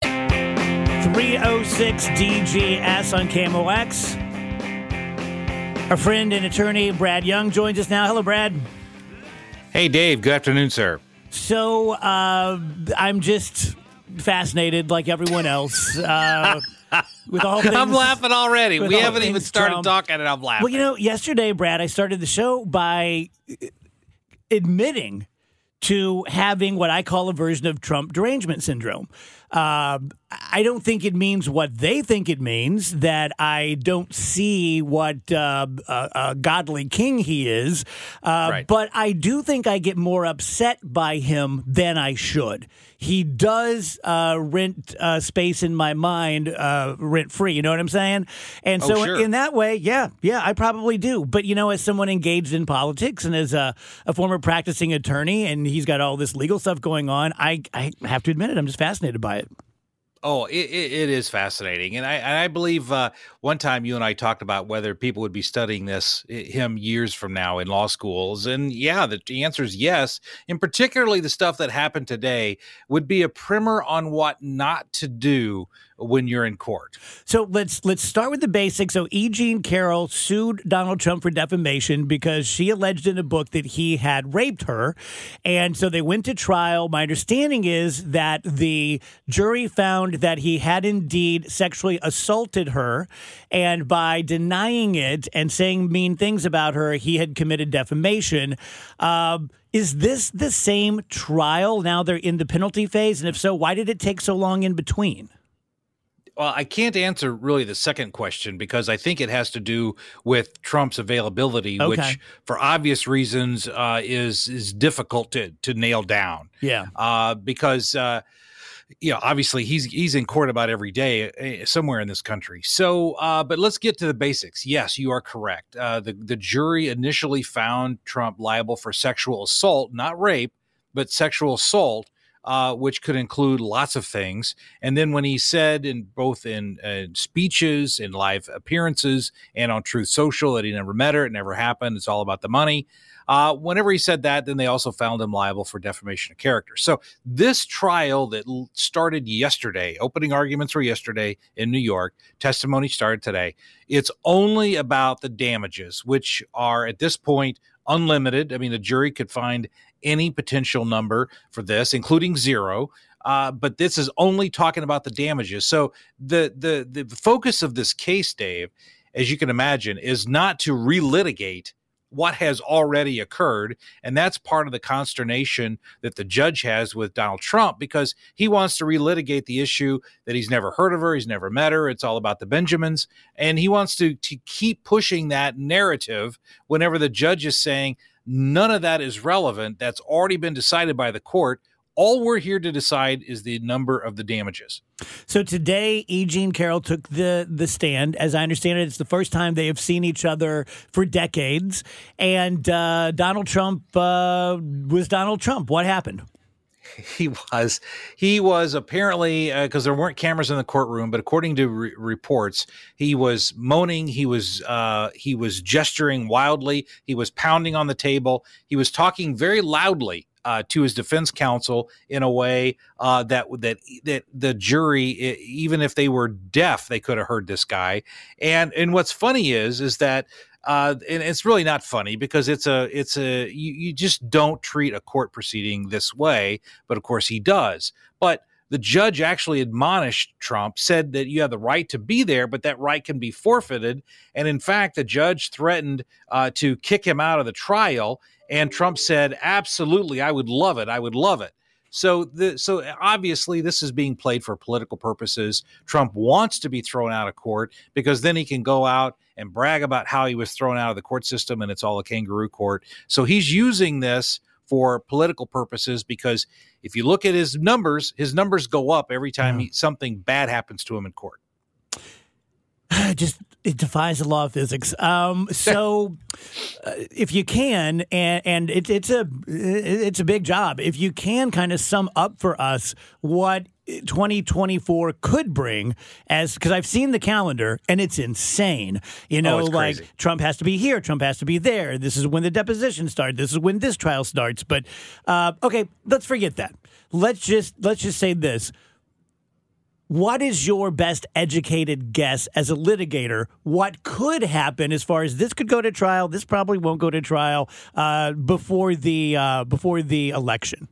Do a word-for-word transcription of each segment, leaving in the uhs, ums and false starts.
three oh six D G S on K M O X. Our friend and attorney, Brad Young, joins us now. Hello, Brad. Hey, Dave. Good afternoon, sir. So, uh, I'm just... fascinated like everyone else uh with all things, I'm laughing already. We haven't even started Trump. talking and I'm laughing. Well, you know, yesterday, Brad, I started the show by admitting to having what I call a version of Trump derangement syndrome. Uh, I don't think it means what they think it means, that I don't see what uh, a, a godly king he is, uh, right. but I do think I get more upset by him than I should. He does uh, rent uh, space in my mind uh, rent-free, you know what I'm saying? And so oh, sure. in that way, yeah, yeah, I probably do. But, you know, as someone engaged in politics and as a, a former practicing attorney, and he's got all this legal stuff going on, I, I have to admit it, I'm just fascinated by it. Oh, it, it is fascinating. And I, I believe uh, one time you and I talked about whether people would be studying this, him years from now in law schools. And yeah, the answer is yes. And particularly the stuff that happened today would be a primer on what not to do when you're in court. So let's let's start with the basics. So E. Jean Carroll sued Donald Trump for defamation because she alleged in a book that he had raped her. And so they went to trial. My understanding is that the jury found that he had indeed sexually assaulted her. And by denying it and saying mean things about her, he had committed defamation. Um, Is this the same trial? Now they're in the penalty phase. And if so, why did it take so long in between? Well, I can't answer really the second question because I think it has to do with Trump's availability, okay. which for obvious reasons uh, is is difficult to, to nail down. Yeah, uh, because uh, you know obviously he's he's in court about every day uh, somewhere in this country. So, uh, but let's get to the basics. Yes, you are correct. Uh, the the jury initially found Trump liable for sexual assault, not rape, but sexual assault. Uh, which could include lots of things. And then when he said in both in uh, speeches, in live appearances, and on Truth Social that he never met her, it never happened, it's all about the money. Uh, whenever he said that, then they also found him liable for defamation of character. So this trial that l- started yesterday, opening arguments were yesterday in New York, testimony started today. It's only about the damages, which are at this point unlimited. I mean, a jury could find any potential number for this, including zero. Uh, but this is only talking about the damages. So the, the the focus of this case, Dave, as you can imagine, is not to relitigate what has already occurred. And that's part of the consternation that the judge has with Donald Trump, because he wants to relitigate the issue that he's never heard of her. He's never met her. It's all about the Benjamins. And he wants to, to keep pushing that narrative whenever the judge is saying, none of that is relevant. That's already been decided by the court. All we're here to decide is the number of the damages. So today, E. Jean Carroll took the, the stand. As I understand it, it's the first time they have seen each other for decades. And uh, Donald Trump uh, was Donald Trump. What happened? He was. He was apparently, because uh, there weren't cameras in the courtroom, but according to re- reports, he was moaning. He was uh, he was gesturing wildly. He was pounding on the table. He was talking very loudly uh, to his defense counsel in a way uh, that that that the jury, even if they were deaf, they could have heard this guy. And and what's funny is, is that. Uh, and it's really not funny because it's a it's a you, you just don't treat a court proceeding this way. But of course he does. But The judge actually admonished Trump, said that you have the right to be there, but that right can be forfeited. And in fact, the judge threatened uh, to kick him out of the trial. And Trump said, absolutely, I would love it. I would love it. So the, so obviously this is being played for political purposes. Trump wants to be thrown out of court because then he can go out and brag about how he was thrown out of the court system and it's all a kangaroo court. So he's using this for political purposes, because if you look at his numbers, his numbers go up every time yeah. he, something bad happens to him in court. Just it defies the law of physics. Um, so uh, if you can, and, and it, it's a it's a big job. If you can kind of sum up for us what twenty twenty-four could bring, as because I've seen the calendar and it's insane. You know, oh, like crazy. Trump has to be here, Trump has to be there. This is when the deposition starts. This is when this trial starts. But uh, okay, let's forget that. Let's just let's just say this. What is your best educated guess as a litigator? What could happen as far as this could go to trial? This probably won't go to trial uh, before the uh, before the election.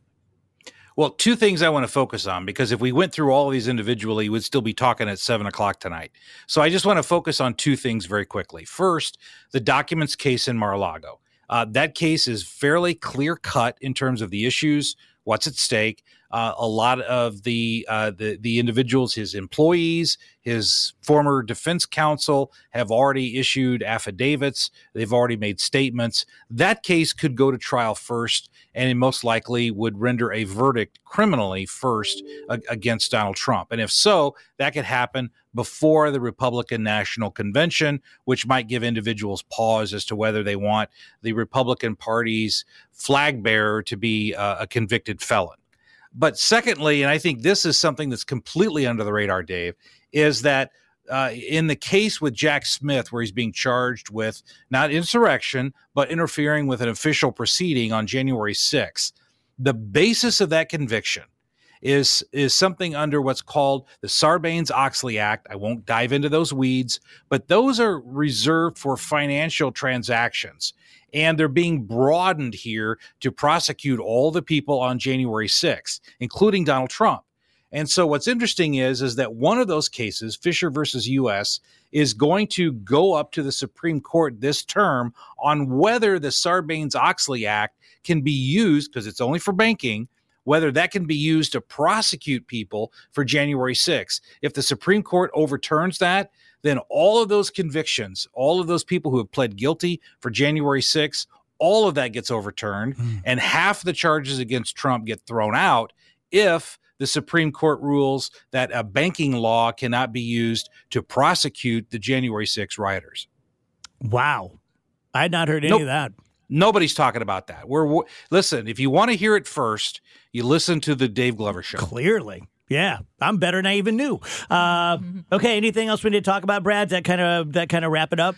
Well, two things I want to focus on, because if we went through all of these individually, we'd still be talking at seven o'clock tonight. So I just want to focus on two things very quickly. First, the documents case in Mar-a-Lago. Uh, that case is fairly clear cut in terms of the issues, what's at stake. Uh, a lot of the, uh, the the individuals, his employees, his former defense counsel have already issued affidavits. They've already made statements. That case could go to trial first, and it most likely would render a verdict criminally first uh, against Donald Trump. And if so, that could happen before the Republican National Convention, which might give individuals pause as to whether they want the Republican Party's flag bearer to be uh, a convicted felon. But secondly, and I think this is something that's completely under the radar, Dave, is that uh, in the case with Jack Smith, where he's being charged with not insurrection, but interfering with an official proceeding on January sixth, the basis of that conviction is is something under what's called the Sarbanes-Oxley Act. I won't dive into those weeds, but those are reserved for financial transactions. And they're being broadened here to prosecute all the people on January sixth, including Donald Trump. And so what's interesting is, is that one of those cases, Fisher versus U S, is going to go up to the Supreme Court this term on whether the Sarbanes-Oxley Act can be used, because it's only for banking, whether that can be used to prosecute people for January sixth. If the Supreme Court overturns that, then all of those convictions, all of those people who have pled guilty for January sixth, all of that gets overturned, mm. and half the charges against Trump get thrown out if the Supreme Court rules that a banking law cannot be used to prosecute the January sixth rioters. Wow. I had not heard any nope. of that. Nobody's talking about that. We're listen, if you want to hear it first, you listen to the Dave Glover Show. Clearly. Yeah, I'm better than I even knew. Uh, okay, anything else we need to talk about, Brad? That kind of that kind of wrap it up.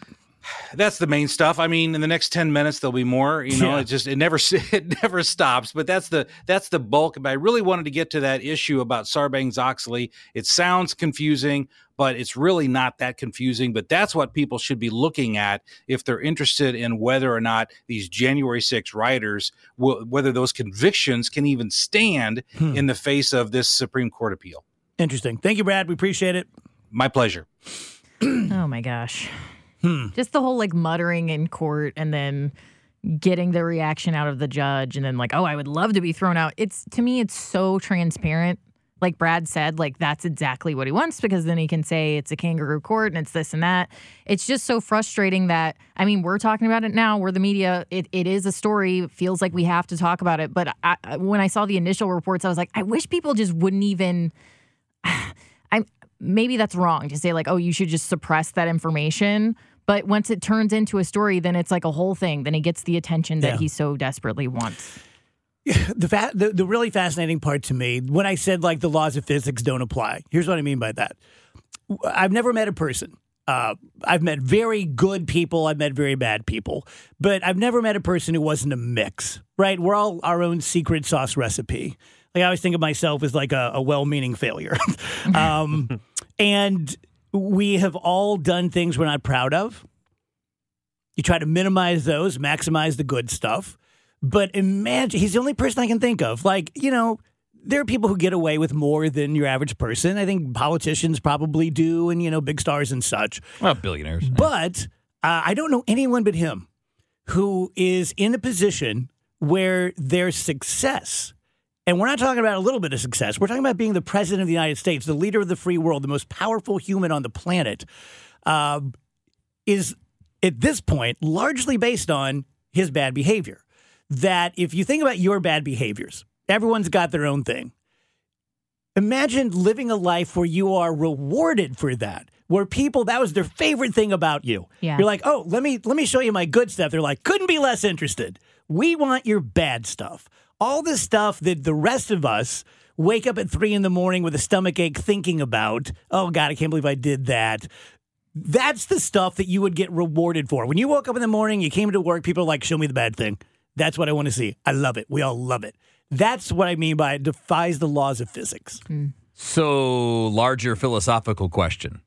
That's the main stuff. I mean, in the next ten minutes there'll be more. You know, yeah. it just it never it never stops. But that's the that's the bulk. But I really wanted to get to that issue about Sarbanes-Oxley. It sounds confusing, but it's really not that confusing. But that's what people should be looking at if they're interested in whether or not these January sixth rioters, will, whether those convictions can even stand hmm. in the face of this Supreme Court appeal. Interesting. Thank you, Brad. We appreciate it. My pleasure. Oh, my gosh. Hmm. Just the whole like muttering in court and then getting the reaction out of the judge and then like, oh, I would love to be thrown out. It's to me, it's so transparent. Like Brad said, like that's exactly what he wants, because then he can say it's a kangaroo court and it's this and that. It's just so frustrating that, I mean, we're talking about it now. We're the media. It, it is a story. It feels like we have to talk about it. But I, when I saw the initial reports, I was like, I wish people just wouldn't even... I'm maybe that's wrong to say like, oh, you should just suppress that information. But once it turns into a story, then it's like a whole thing. Then it gets the attention that yeah. he so desperately wants. The, fa- the the really fascinating part to me, when I said, like, the laws of physics don't apply, here's what I mean by that. I've never met a person. Uh, I've met very good people. I've met very bad people. But I've never met a person who wasn't a mix, right? We're all our own secret sauce recipe. Like, I always think of myself as, like, a, a well-meaning failure. um, and we have all done things we're not proud of. You try to minimize those, maximize the good stuff. But imagine, he's the only person I can think of. Like, you know, there are people who get away with more than your average person. I think politicians probably do, and, you know, big stars and such. Well, billionaires. But uh, I don't know anyone but him who is in a position where their success, and we're not talking about a little bit of success, we're talking about being the president of the United States, the leader of the free world, the most powerful human on the planet, uh, is at this point largely based on his bad behavior. That if you think about your bad behaviors, everyone's got their own thing. Imagine living a life where you are rewarded for that, where people, that was their favorite thing about you. Yeah. You're like, oh, let me let me show you my good stuff. They're like, couldn't be less interested. We want your bad stuff. All this stuff that the rest of us wake up at three in the morning with a stomach ache thinking about, oh, God, I can't believe I did that. That's the stuff that you would get rewarded for. When you woke up in the morning, you came to work, people are like, show me the bad thing. That's what I want to see. I love it. We all love it. That's what I mean by it defies the laws of physics. Mm. So, larger philosophical question.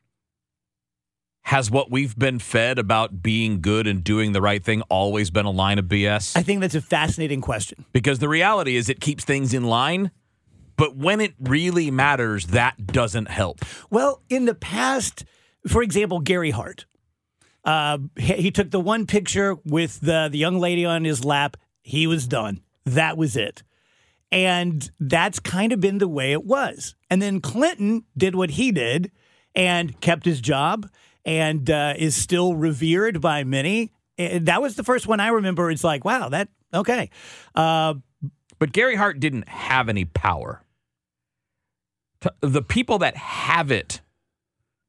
Has what we've been fed about being good and doing the right thing always been a line of B S? I think that's a fascinating question. Because the reality is it keeps things in line, but when it really matters, that doesn't help. Well, in the past, for example, Gary Hart. Uh, he took the one picture with the, the young lady on his lap. He was done. That was it. And that's kind of been the way it was. And then Clinton did what he did and kept his job and uh, is still revered by many. And that was the first one I remember. It's like, wow, that, okay. Uh, but Gary Hart didn't have any power. The people that have it,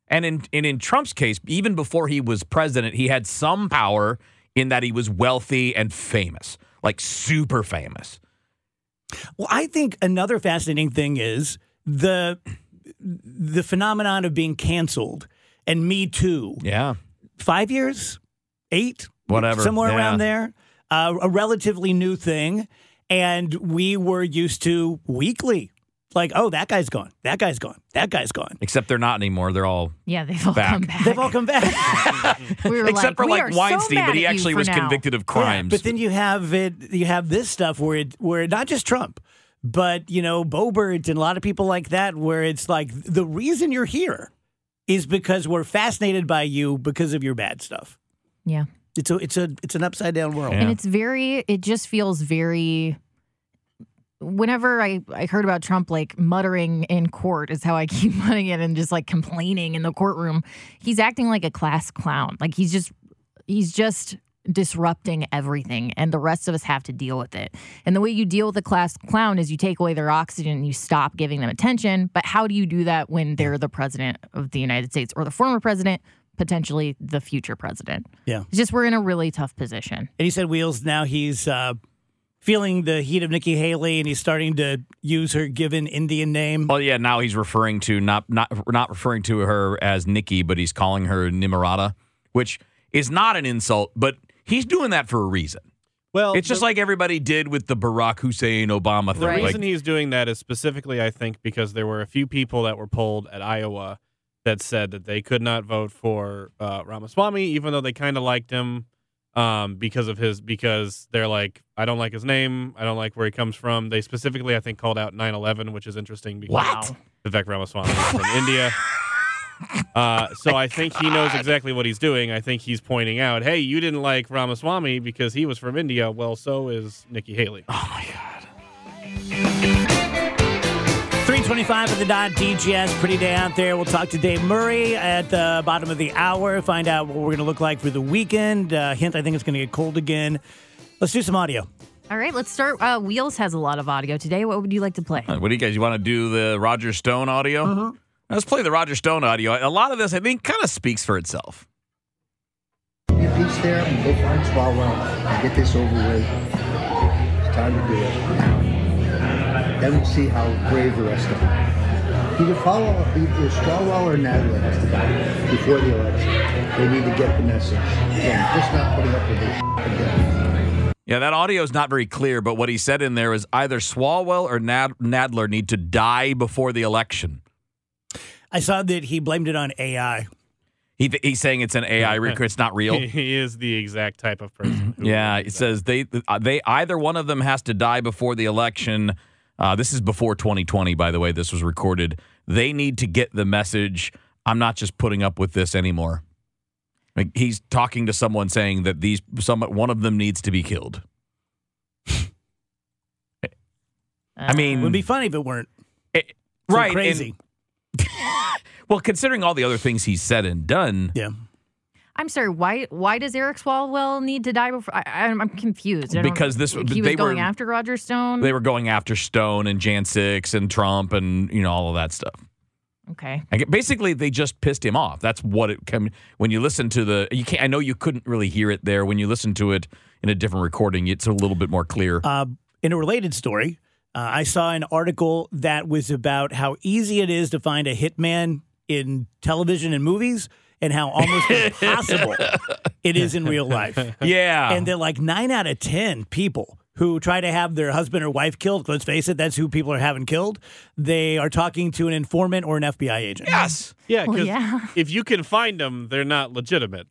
And in, and in Trump's case, even before he was president, he had some power in that he was wealthy and famous, like super famous. Well, I think another fascinating thing is the the phenomenon of being canceled and Me Too. Yeah. Five years, eight, whatever, somewhere yeah. around there, uh, a relatively new thing. And we were used to weekly. Like, oh, that guy's gone. That guy's gone. That guy's gone. Except they're not anymore. They're all yeah, they've all back. come back. They've all come back. we were Except like, for we like Weinstein, so but he actually was now. convicted of crimes. Yeah, but then you have it. You have this stuff where it, where not just Trump, but you know, Boebert and a lot of people like that, where it's like the reason you're here is because we're fascinated by you because of your bad stuff. Yeah, it's a it's a it's an upside down world, yeah. and it's very. It just feels very. Whenever I, I heard about Trump, like, muttering in court is how I keep putting it, and just, like, complaining in the courtroom, he's acting like a class clown. Like, he's just he's just disrupting everything, and the rest of us have to deal with it. And the way you deal with a class clown is you take away their oxygen and you stop giving them attention. But how do you do that when they're the president of the United States or the former president, potentially the future president? Yeah. It's just we're in a really tough position. And he said, Wheels, now he's... Uh feeling the heat of Nikki Haley, and he's starting to use her given Indian name. Oh yeah, now he's referring to not not not referring to her as Nikki, but he's calling her Nimirata, which is not an insult, but he's doing that for a reason. Well, it's just the, like everybody did with the Barack Hussein Obama thing. The right. reason like, he's doing that is specifically, I think, because there were a few people that were polled at Iowa that said that they could not vote for uh, Ramaswamy, even though they kind of liked him. Um, because of his, because they're like, I don't like his name. I don't like where he comes from. They specifically, I think, called out nine eleven, which is interesting because what? Vivek Ramaswamy is from India. Uh, so I think he knows exactly what he's doing. I think he's pointing out, hey, you didn't like Ramaswamy because he was from India. Well, so is Nikki Haley. Oh, my God. three twenty-five at the dot, D G S. Pretty day out there. We'll talk to Dave Murray at the bottom of the hour, find out what we're going to look like for the weekend. Uh, hint, I think it's going to get cold again. Let's do some audio. All right, let's start. Uh, Wheels has a lot of audio today. What would you like to play? Uh, what do you guys, you want to do the Roger Stone audio? Mm-hmm. Let's play the Roger Stone audio. A lot of this, I think, kind of speaks for itself. You reach there and go find Swalwell and get this over with. It's time to do it. Then we'll see how brave the rest of them. You can follow up either Swalwell or Nadler has to die before the election. They need to get the message. Again, just not putting up with this again. Yeah, that audio is not very clear, but what he said in there is either Swalwell or Nad- Nadler need to die before the election. I saw that he blamed it on A I. He th- he's saying it's an A I recruit. It's not real. He is the exact type of person. Who yeah, it says they they either one of them has to die before the election. Uh, this is before twenty twenty, by the way. This was recorded. They need to get the message, I'm not just putting up with this anymore. Like, he's talking to someone saying that these some one of them needs to be killed. I mean, it would be funny if it weren't. It, right. Crazy. And, well, considering all the other things he's said and done. Yeah. I'm sorry. Why? Why does Eric Swalwell need to die before? I, I'm confused. I because this he was they going were, after Roger Stone. They were going after Stone and Jan six and Trump and you know all of that stuff. Okay. I get, basically, they just pissed him off. That's what it came. When you listen to the, you can't. I know you couldn't really hear it there. When you listen to it in a different recording, it's a little bit more clear. Uh, in a related story, uh, I saw an article that was about how easy it is to find a hitman in television and movies. And how almost impossible it is in real life. Yeah. And they're like nine out of ten people who try to have their husband or wife killed. Let's face it, that's who people are having killed. They are talking to an informant or an F B I agent. Yes. Yeah, because well, yeah. if you can find them, they're not legitimate.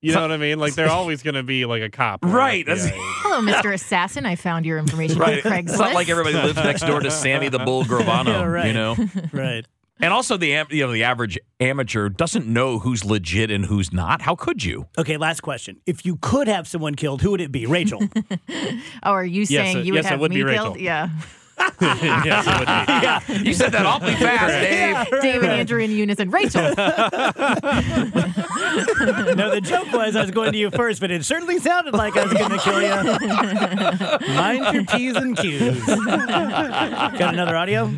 You know what I mean? Like, they're always going to be like a cop. Right. Hello, Mister Assassin. I found your information right. on Craigslist. It's not like everybody lives next door to Sammy the Bull Gravano, yeah, right. you know? Right. And also, the you know the average amateur doesn't know who's legit and who's not. How could you? Okay, last question. If you could have someone killed, who would it be? Rachel. oh, are you saying yes, you would yes, have me killed? Yeah. yes, it would be. Yeah. You said that awfully fast, Dave. Yeah, right, David, right. Andrew, and Eunice, and Rachel. No, the joke was I was going to you first, but it certainly sounded like I was going to kill you. Mind your P's and Q's. Got another audio?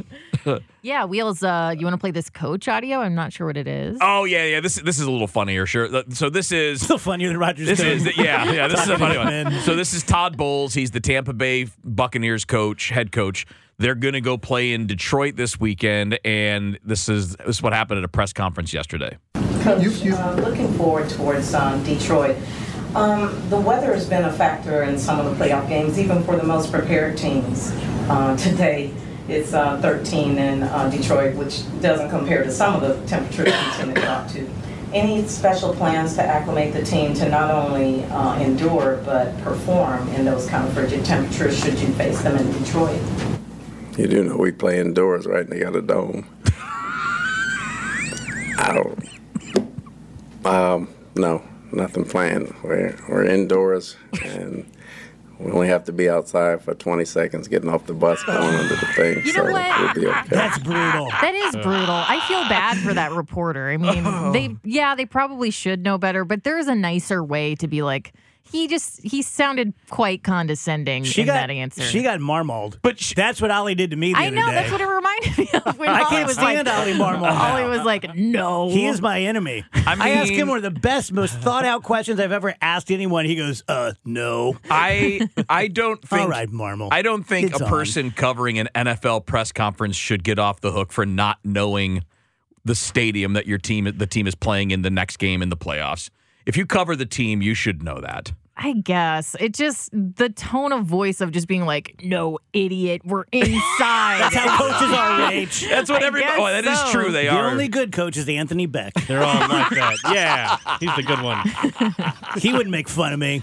Yeah, Wheels, uh, you want to play this coach audio? I'm not sure what it is. Oh, yeah, yeah. This this is a little funnier, sure. So this is... Still funnier than Roger Stone. Is, yeah, yeah, this is a funny one. So this is Todd Bowles. He's the Tampa Bay Buccaneers coach, head coach. They're going to go play in Detroit this weekend, and this is this is what happened at a press conference yesterday. Coach, uh, looking forward towards um, Detroit. Um, the weather has been a factor in some of the playoff games, even for the most prepared teams uh, today. It's uh, thirteen in uh, Detroit, which doesn't compare to some of the temperatures we tend to drop to. Any special plans to acclimate the team to not only uh, endure, but perform in those kind of frigid temperatures should you face them in Detroit? You do know we play indoors, right? And they got a dome. I don't... Um, no, nothing planned. We're, we're indoors, and... We only have to be outside for twenty seconds getting off the bus going under the thing. You know so what? We'll be okay. That's brutal. That is brutal. I feel bad for that reporter. I mean, oh. they yeah, they probably should know better, but there's a nicer way to be like, he just, he sounded quite condescending she in got, that answer. She got marmaled. But she, that's what Ollie did to me the I know, other day. That's what it reminded me of. I Ollie can't stand like, Ollie Marmaled. Ollie was like, no. He is my enemy. I, mean, I asked him one of the best, most thought out questions I've ever asked anyone. He goes, uh, no. I I don't think, all right, Marmal. I don't think it's a person on. covering an N F L press conference should get off the hook for not knowing the stadium that your team, the team is playing in the next game in the playoffs. If you cover the team, you should know that. I guess. It just, the tone of voice of just being like, no, idiot, we're inside. That's how coaches are, Rach. That's what everybody, oh, that so. is true, they the are. The only good coach is Anthony Beck. They're all like that. Yeah, he's the good one. He wouldn't make fun of me.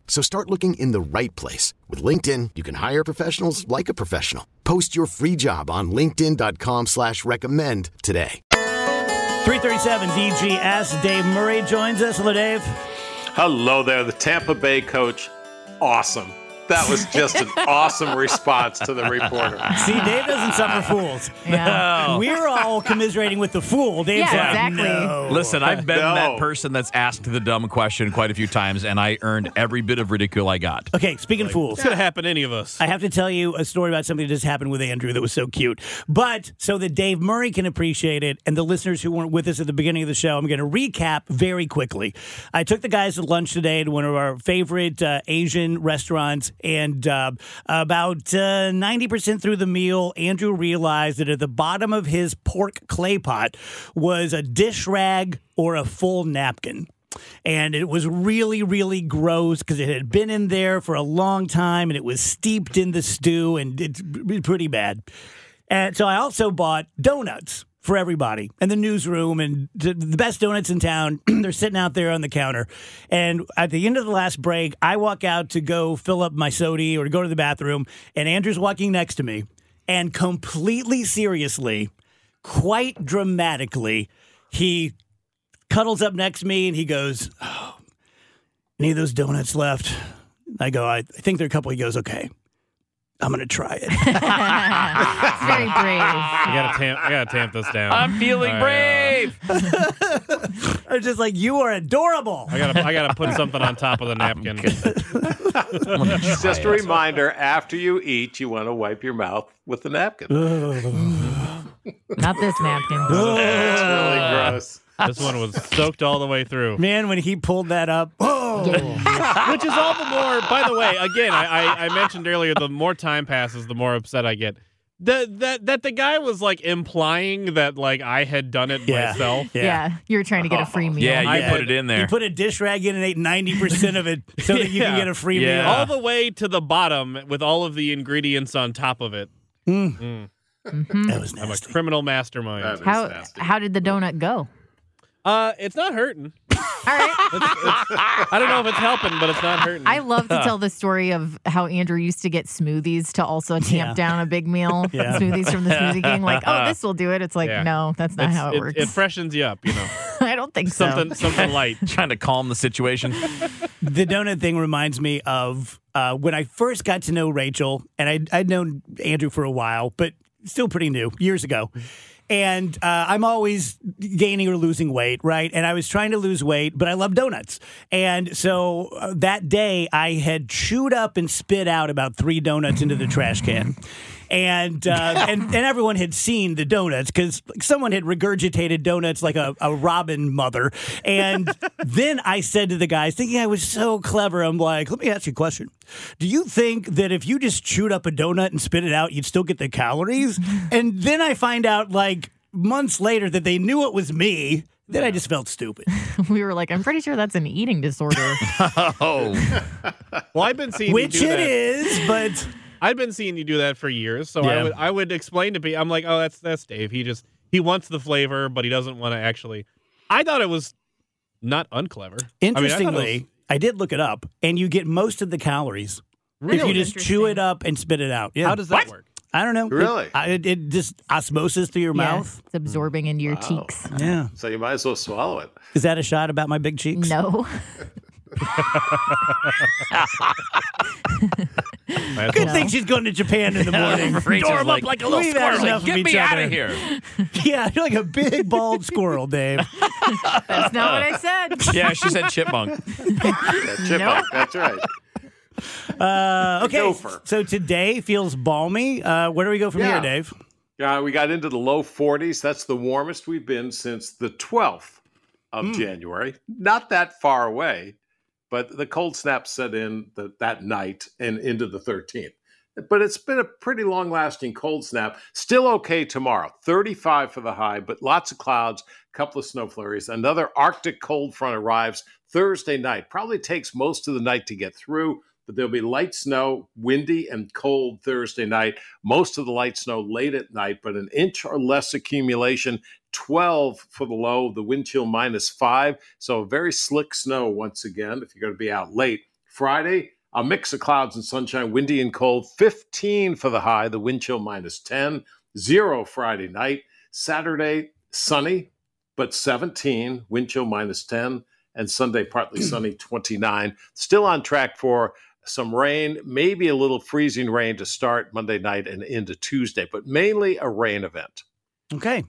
So start looking in the right place. With LinkedIn, you can hire professionals like a professional. Post your free job on linkedin.com slash recommend today. three thirty-seven D G S. Dave Murray joins us. Hello, Dave. Hello there. The Tampa Bay coach. Awesome. That was just an awesome response to the reporter. See, Dave doesn't suffer fools. Yeah. No. We're all commiserating with the fool. Dave's yeah, like, exactly. No. Listen, I've been no. that person that's asked the dumb question quite a few times, and I earned every bit of ridicule I got. Okay, speaking like, of fools. It's going to happen to any of us. I have to tell you a story about something that just happened with Andrew that was so cute. But so that Dave Murray can appreciate it, and the listeners who weren't with us at the beginning of the show, I'm going to recap very quickly. I took the guys to lunch today at one of our favorite uh, Asian restaurants. And uh, about uh, ninety percent through the meal, Andrew realized that at the bottom of his pork clay pot was a dish rag or a full napkin. And it was really, really gross because it had been in there for a long time and it was steeped in the stew and it's pretty bad. And so I also bought donuts for everybody in the newsroom and the best donuts in town. They're sitting out there on the counter. And at the end of the last break, I walk out to go fill up my soda or to go to the bathroom. And Andrew's walking next to me and completely seriously, quite dramatically, he cuddles up next to me and he goes, "Oh, any of those donuts left?" I go, I think they're a couple. He goes, "Okay. I'm going to try it." It's very brave. I got to tamp this down. I'm feeling right, brave. Uh, I'm just like, you are adorable. I got to I gotta put something on top of the napkin. Just a reminder, after you eat, you want to wipe your mouth with the napkin. Not this napkin. It's really gross. This one was soaked all the way through. Man, when he pulled that up, oh! Which is all the more, by the way, again, I, I, I mentioned earlier, the more time passes, the more upset I get. That that that the guy was like implying that like I had done it yeah. myself. Yeah. yeah, you were trying to get a free meal. Yeah, you I put had, it in there. You put a dish rag in and ate ninety percent of it so that you yeah. can get a free yeah. meal. All the way to the bottom with all of the ingredients on top of it. Mm. Mm. Mm-hmm. That was nasty. I'm a criminal mastermind. How nasty. How did the donut go? Uh, it's not hurting. All right. It's, it's, I don't know if it's helping, but it's not hurting. I love to tell the story of how Andrew used to get smoothies to also tamp yeah. down a big meal. Yeah. Smoothies from the Smoothie King. Like, oh, this will do it. It's like, yeah. no, that's not it's, how it, it works. It freshens you up, you know. I don't think something, so. Something light. Trying to calm the situation. The donut thing reminds me of uh, when I first got to know Rachel, and I'd, I'd known Andrew for a while, but still pretty new, years ago. And uh, I'm always gaining or losing weight, right? And I was trying to lose weight, but I love donuts. And so uh, that day, I had chewed up and spit out about three donuts into the trash can. And, uh, and and everyone had seen the donuts because someone had regurgitated donuts like a, a robin mother. And then I said to the guys, thinking I was so clever, I'm like, let me ask you a question. Do you think that if you just chewed up a donut and spit it out, you'd still get the calories? And then I find out like months later that they knew it was me. Then I just felt stupid. We were like, I'm pretty sure that's an eating disorder. Oh. Well, I've been seeing Which you do it that. Is, but... I've been seeing you do that for years, so yeah. I would I would explain to people. I'm like, oh, that's that's Dave. He just he wants the flavor, but he doesn't want to actually. I thought it was not unclever. Interestingly, I, mean, I, was... I did look it up, and you get most of the calories really? if you just chew it up and spit it out. Yeah. How does that what? work? I don't know. Really? It, it, it just osmosis through your yeah, mouth. It's absorbing into your wow. cheeks. Yeah. So you might as well swallow it. Is that a shot about my big cheeks? No. Good no. thing she's going to Japan in the morning. Door him like, up like a little squirrel. Get me out of here. Yeah, you're like a big bald squirrel, Dave. That's not what I said. Yeah, she said chipmunk. Yeah, chipmunk, nope. That's right. Uh, okay, Gopher. So today feels balmy. Uh, where do we go from yeah. here, Dave? Yeah, uh, we got into the low forties. That's the warmest we've been since the twelfth of mm. January. Not that far away. But the cold snap set in the, that night and into the thirteenth. But it's been a pretty long-lasting cold snap. Still okay tomorrow. thirty-five for the high, but lots of clouds, a couple of snow flurries. Another Arctic cold front arrives Thursday night. Probably takes most of the night to get through. but there'll be light snow, windy and cold Thursday night. Most of the light snow late at night, but an inch or less accumulation, twelve for the low, the wind chill minus five. So very slick snow once again if you're going to be out late. Friday, a mix of clouds and sunshine, windy and cold, fifteen for the high, the wind chill minus ten, zero Friday night. Saturday, sunny, but seventeen, wind chill minus ten, and Sunday, partly sunny, twenty-nine. Still on track for some rain, maybe a little freezing rain to start Monday night and into Tuesday, but mainly a rain event. Okay,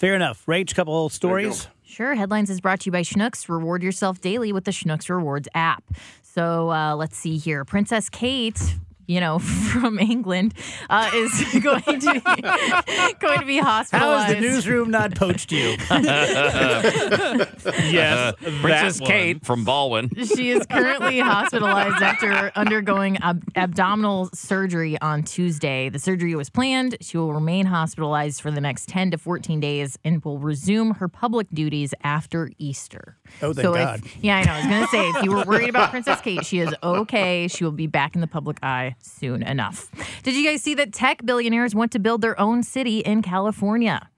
fair enough. Rach, couple stories. Sure. Headlines is brought to you by Schnucks. Reward yourself daily with the Schnucks Rewards app. So uh, let's see here. Princess Kate, you know, from England, uh, is going to be, going to be hospitalized. How has the newsroom not poached you? Yes, uh, Princess Kate from Baldwin. She is currently hospitalized after undergoing ab- abdominal surgery on Tuesday. The surgery was planned. She will remain hospitalized for the next ten to fourteen days and will resume her public duties after Easter. Oh, thank so God. If, yeah, I know. I was going to say, if you were worried about Princess Kate, she is okay. She will be back in the public eye soon enough. Did you guys see that tech billionaires want to build their own city in California?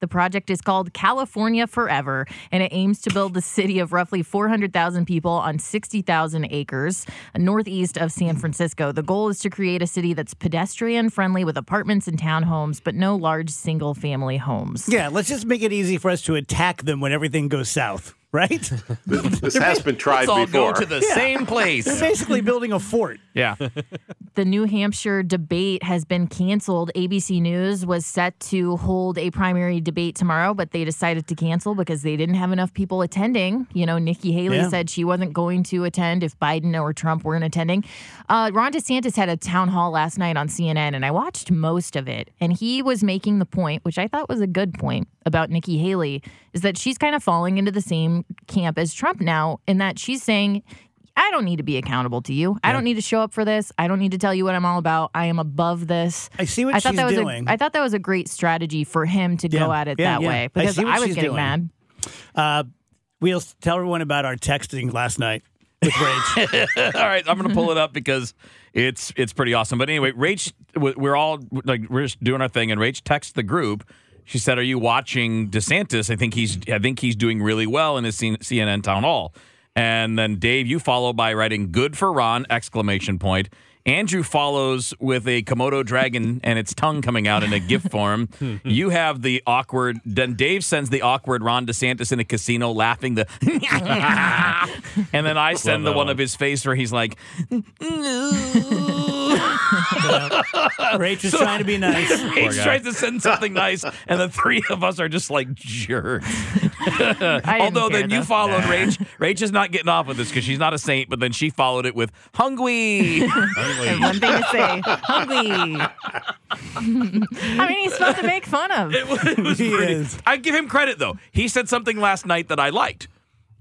The project is called California Forever, and it aims to build the city of roughly four hundred thousand people on sixty thousand acres northeast of San Francisco. The goal is to create a city that's pedestrian-friendly with apartments and townhomes, but no large single-family homes. Yeah, let's just make it easy for us to attack them when everything goes south, right? This, this has been tried before. Let's all go to the yeah. same place. They're basically building a fort. Yeah. The New Hampshire debate has been canceled. A B C News was set to hold a primary debate tomorrow, but they decided to cancel because they didn't have enough people attending. You know, Nikki Haley yeah. said she wasn't going to attend if Biden or Trump weren't attending. Uh, Ron DeSantis had a town hall last night on C N N, and I watched most of it. And he was making the point, which I thought was a good point, about Nikki Haley, is that she's kind of falling into the same camp as Trump now, in that she's saying, I don't need to be accountable to you. I yeah. don't need to show up for this. I don't need to tell you what I'm all about. I am above this. I see what I she's that was doing. A, I thought that was a great strategy for him to yeah. go at it yeah, that yeah. way, because I, I was getting doing. mad. Uh, we'll tell everyone about our texting last night with Rach. All right, I'm going to pull it up because it's it's pretty awesome. But anyway, Rach, we're all like we're just doing our thing, and Rach texts the group. She said, "Are you watching DeSantis? I think he's I think he's doing really well in his C N N town hall." And then Dave, you follow by writing "Good for Ron!" exclamation point. Andrew follows with a Komodo dragon and its tongue coming out in a GIF form. You have the awkward. Then Dave sends the awkward Ron DeSantis in a casino laughing. The and then I send the one, one of his face where he's like. Yeah. Rach is so, trying to be nice. Rach tries to send something nice, and the three of us are just like jerks. Although then you followed nah. Rach. Rach is not getting off with this because she's not a saint, but then she followed it with hungry. And one thing to say, hungry. I mean, he's supposed to make fun of. It was, it was he pretty, is. I give him credit, though. He said something last night that I liked.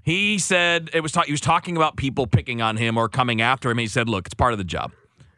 He said, it was ta- he was talking about people picking on him or coming after him. He said, look, it's part of the job.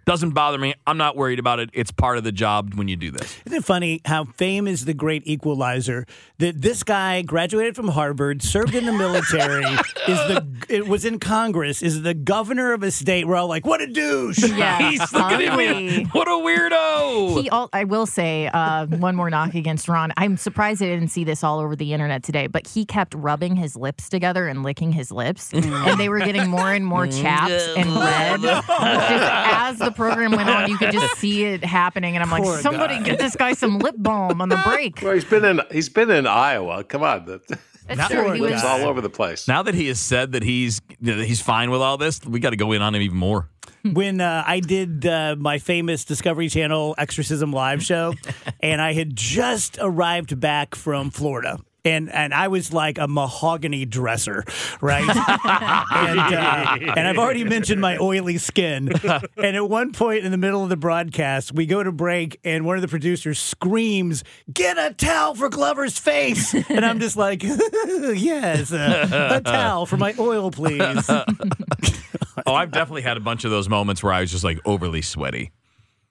Doesn't bother me. I'm not worried about it. It's part of the job when you do this. Isn't it funny how fame is the great equalizer? That this guy graduated from Harvard, served in the military, is the it was in Congress, is the governor of a state. We're all like, what a douche! Yeah, he's looking at me. What a weirdo! He. All, I will say uh, one more knock against Ron. I'm surprised I didn't see this all over the internet today, but he kept rubbing his lips together and licking his lips, and they were getting more and more chapped and red just as the program went on. You could just see it happening, and I'm Poor like, somebody guy. get this guy some lip balm on the break. Well, he's been in he's been in Iowa. Come on, the, that's true. He was all over the place. Now that he has said that he's that he's fine with all this, we got to go in on him even more. When uh, I did uh, my famous Discovery Channel Exorcism live show, and I had just arrived back from Florida. And and I was like a mahogany dresser, right? and, uh, and I've already mentioned my oily skin. And at one point in the middle of the broadcast, we go to break, and one of the producers screams, "Get a towel for Glover's face!" And I'm just like, yes, uh, a towel for my oil, please. Oh, I've definitely had a bunch of those moments where I was just like overly sweaty.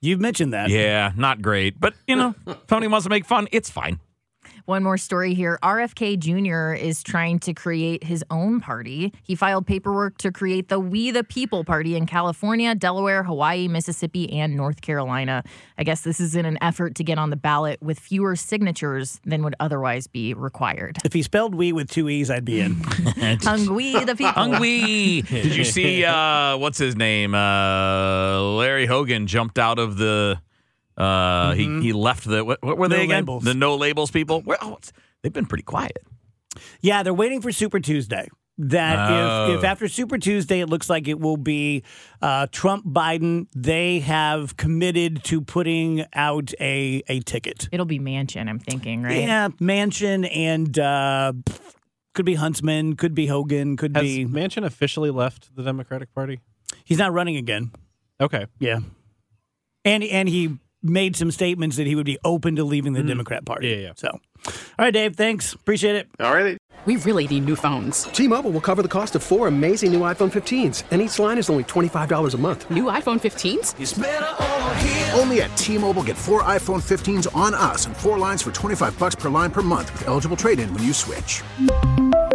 You've mentioned that. Yeah, not great. But, you know, Tony wants to make fun. It's fine. One more story here. R F K Junior is trying to create his own party. He filed paperwork to create the We the People party in California, Delaware, Hawaii, Mississippi, and North Carolina. I guess this is in an effort to get on the ballot with fewer signatures than would otherwise be required. If he spelled we with two E's, I'd be in. Hungwe the people. Hungwe. Did you see, uh, what's his name? Uh, Larry Hogan jumped out of the... Uh, mm-hmm. he, he left the, what, what were no they again? Labels. The no labels people. Well, oh, they've been pretty quiet. Yeah, they're waiting for Super Tuesday. That oh. if, if after Super Tuesday, it looks like it will be uh, Trump, Biden, they have committed to putting out a, a ticket. It'll be Manchin, I'm thinking, right? Yeah, Manchin and uh, could be Huntsman, could be Hogan, could Has be. Has Manchin officially left the Democratic Party? He's not running again. Okay. Yeah. And, and he... made some statements that he would be open to leaving the mm. Democrat Party. Yeah, yeah. So, all right, Dave, thanks. Appreciate it. All right. We really need new phones. T-Mobile will cover the cost of four amazing new iPhone fifteens, and each line is only twenty-five dollars a month. New iPhone fifteens? It's better over here. Only at T-Mobile, get four iPhone fifteens on us and four lines for twenty-five bucks per line per month with eligible trade-in when you switch.